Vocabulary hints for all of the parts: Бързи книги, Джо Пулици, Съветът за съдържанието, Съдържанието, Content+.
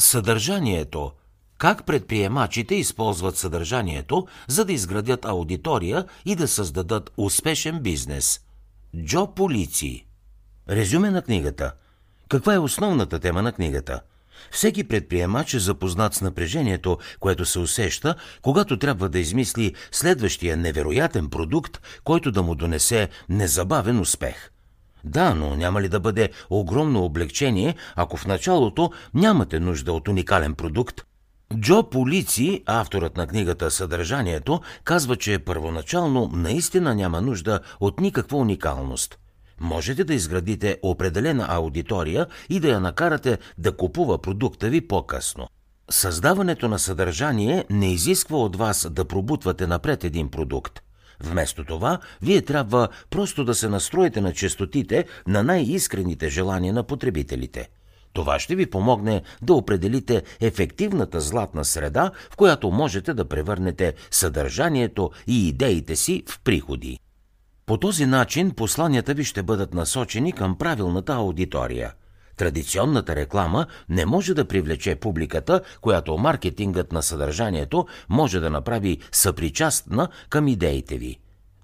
Съдържанието. Как предприемачите използват съдържанието, за да изградят аудитория и да създадат успешен бизнес. Джо Пулици. Резюме на книгата. Каква е основната тема на книгата? Всеки предприемач е запознат с напрежението, което се усеща, когато трябва да измисли следващия невероятен продукт, който да му донесе незабавен успех. Да, но няма ли да бъде огромно облекчение, ако в началото нямате нужда от уникален продукт? Джо Пулици, авторът на книгата «Съдържанието», казва, че първоначално наистина няма нужда от никаква уникалност. Можете да изградите определена аудитория и да я накарате да купува продукта ви по-късно. Създаването на съдържание не изисква от вас да пробутвате напред един продукт. Вместо това, вие трябва просто да се настроите на честотите на най-искрените желания на потребителите. Това ще ви помогне да определите ефективната златна среда, в която можете да превърнете съдържанието и идеите си в приходи. По този начин посланията ви ще бъдат насочени към правилната аудитория. Традиционната реклама не може да привлече публиката, която маркетингът на съдържанието може да направи съпричастна към идеите ви.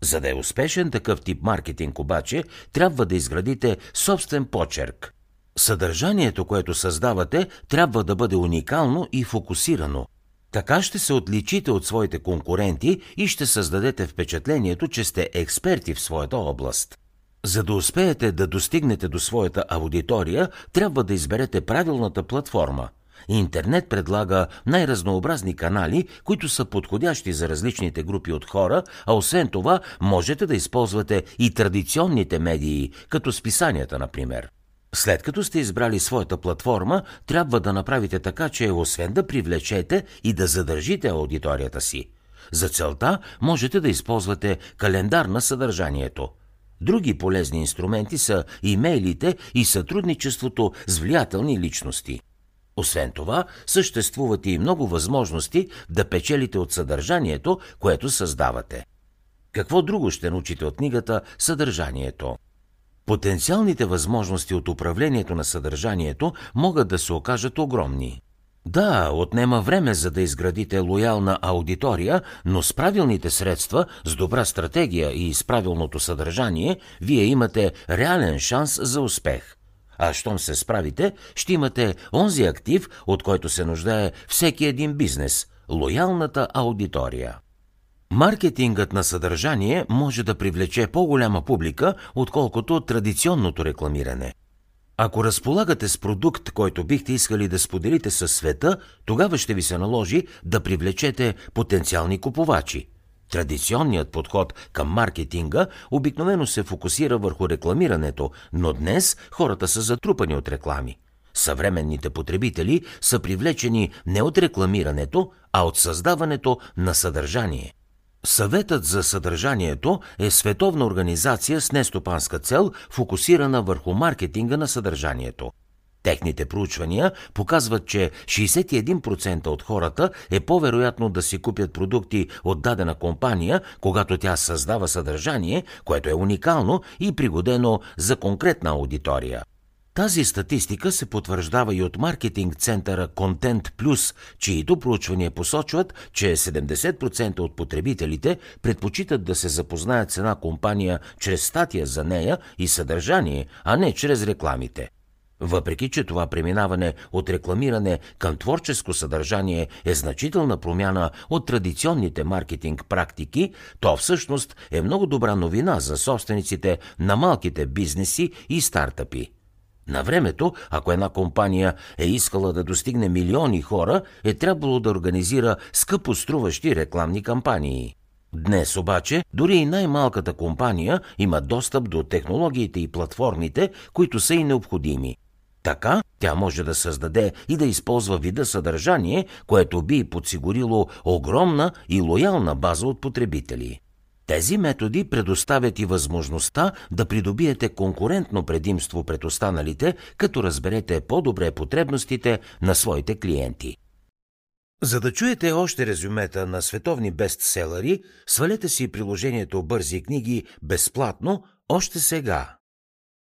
За да е успешен такъв тип маркетинг обаче, трябва да изградите собствен почерк. Съдържанието, което създавате, трябва да бъде уникално и фокусирано. Така ще се отличите от своите конкуренти и ще създадете впечатлението, че сте експерти в своята област. За да успеете да достигнете до своята аудитория, трябва да изберете правилната платформа. Интернет предлага най-разнообразни канали, които са подходящи за различните групи от хора, а освен това можете да използвате и традиционните медии, като списанията, например. След като сте избрали своята платформа, трябва да направите така, че освен да привлечете и да задържите аудиторията си. За целта можете да използвате календар на съдържанието. Други полезни инструменти са имейлите и сътрудничеството с влиятелни личности. Освен това, съществуват и много възможности да печелите от съдържанието, което създавате. Какво друго ще научите от книгата «Съдържанието»? Потенциалните възможности от управлението на съдържанието могат да се окажат огромни. Да, отнема време, за да изградите лоялна аудитория, но с правилните средства, с добра стратегия и с правилното съдържание, вие имате реален шанс за успех. А щом се справите, ще имате онзи актив, от който се нуждае всеки един бизнес – лоялната аудитория. Маркетингът на съдържание може да привлече по-голяма публика, отколкото традиционното рекламиране. Ако разполагате с продукт, който бихте искали да споделите със света, тогава ще ви се наложи да привлечете потенциални купувачи. Традиционният подход към маркетинга обикновено се фокусира върху рекламирането, но днес хората са затрупани от реклами. Съвременните потребители са привлечени не от рекламирането, а от създаването на съдържание. Съветът за съдържанието е световна организация с нестопанска цел, фокусирана върху маркетинга на съдържанието. Техните проучвания показват, че 61% от хората е по-вероятно да си купят продукти от дадена компания, когато тя създава съдържание, което е уникално и пригодено за конкретна аудитория. Тази статистика се потвърждава и от маркетинг центъра Content+, чието проучвания посочват, че 70% от потребителите предпочитат да се запознаят с една компания чрез статия за нея и съдържание, а не чрез рекламите. Въпреки че това преминаване от рекламиране към творческо съдържание е значителна промяна от традиционните маркетинг практики, то всъщност е много добра новина за собствениците на малките бизнеси и стартъпи. На времето, ако една компания е искала да достигне милиони хора, е трябвало да организира скъпоструващи рекламни кампании. Днес обаче, дори и най-малката компания има достъп до технологиите и платформите, които са и необходими. Така, тя може да създаде и да използва вида съдържание, което би подсигурило огромна и лоялна база от потребители. Тези методи предоставят и възможността да придобиете конкурентно предимство пред останалите, като разберете по-добре потребностите на своите клиенти. За да чуете още резюмета на световни бестселери, свалете си приложението Бързи книги безплатно още сега.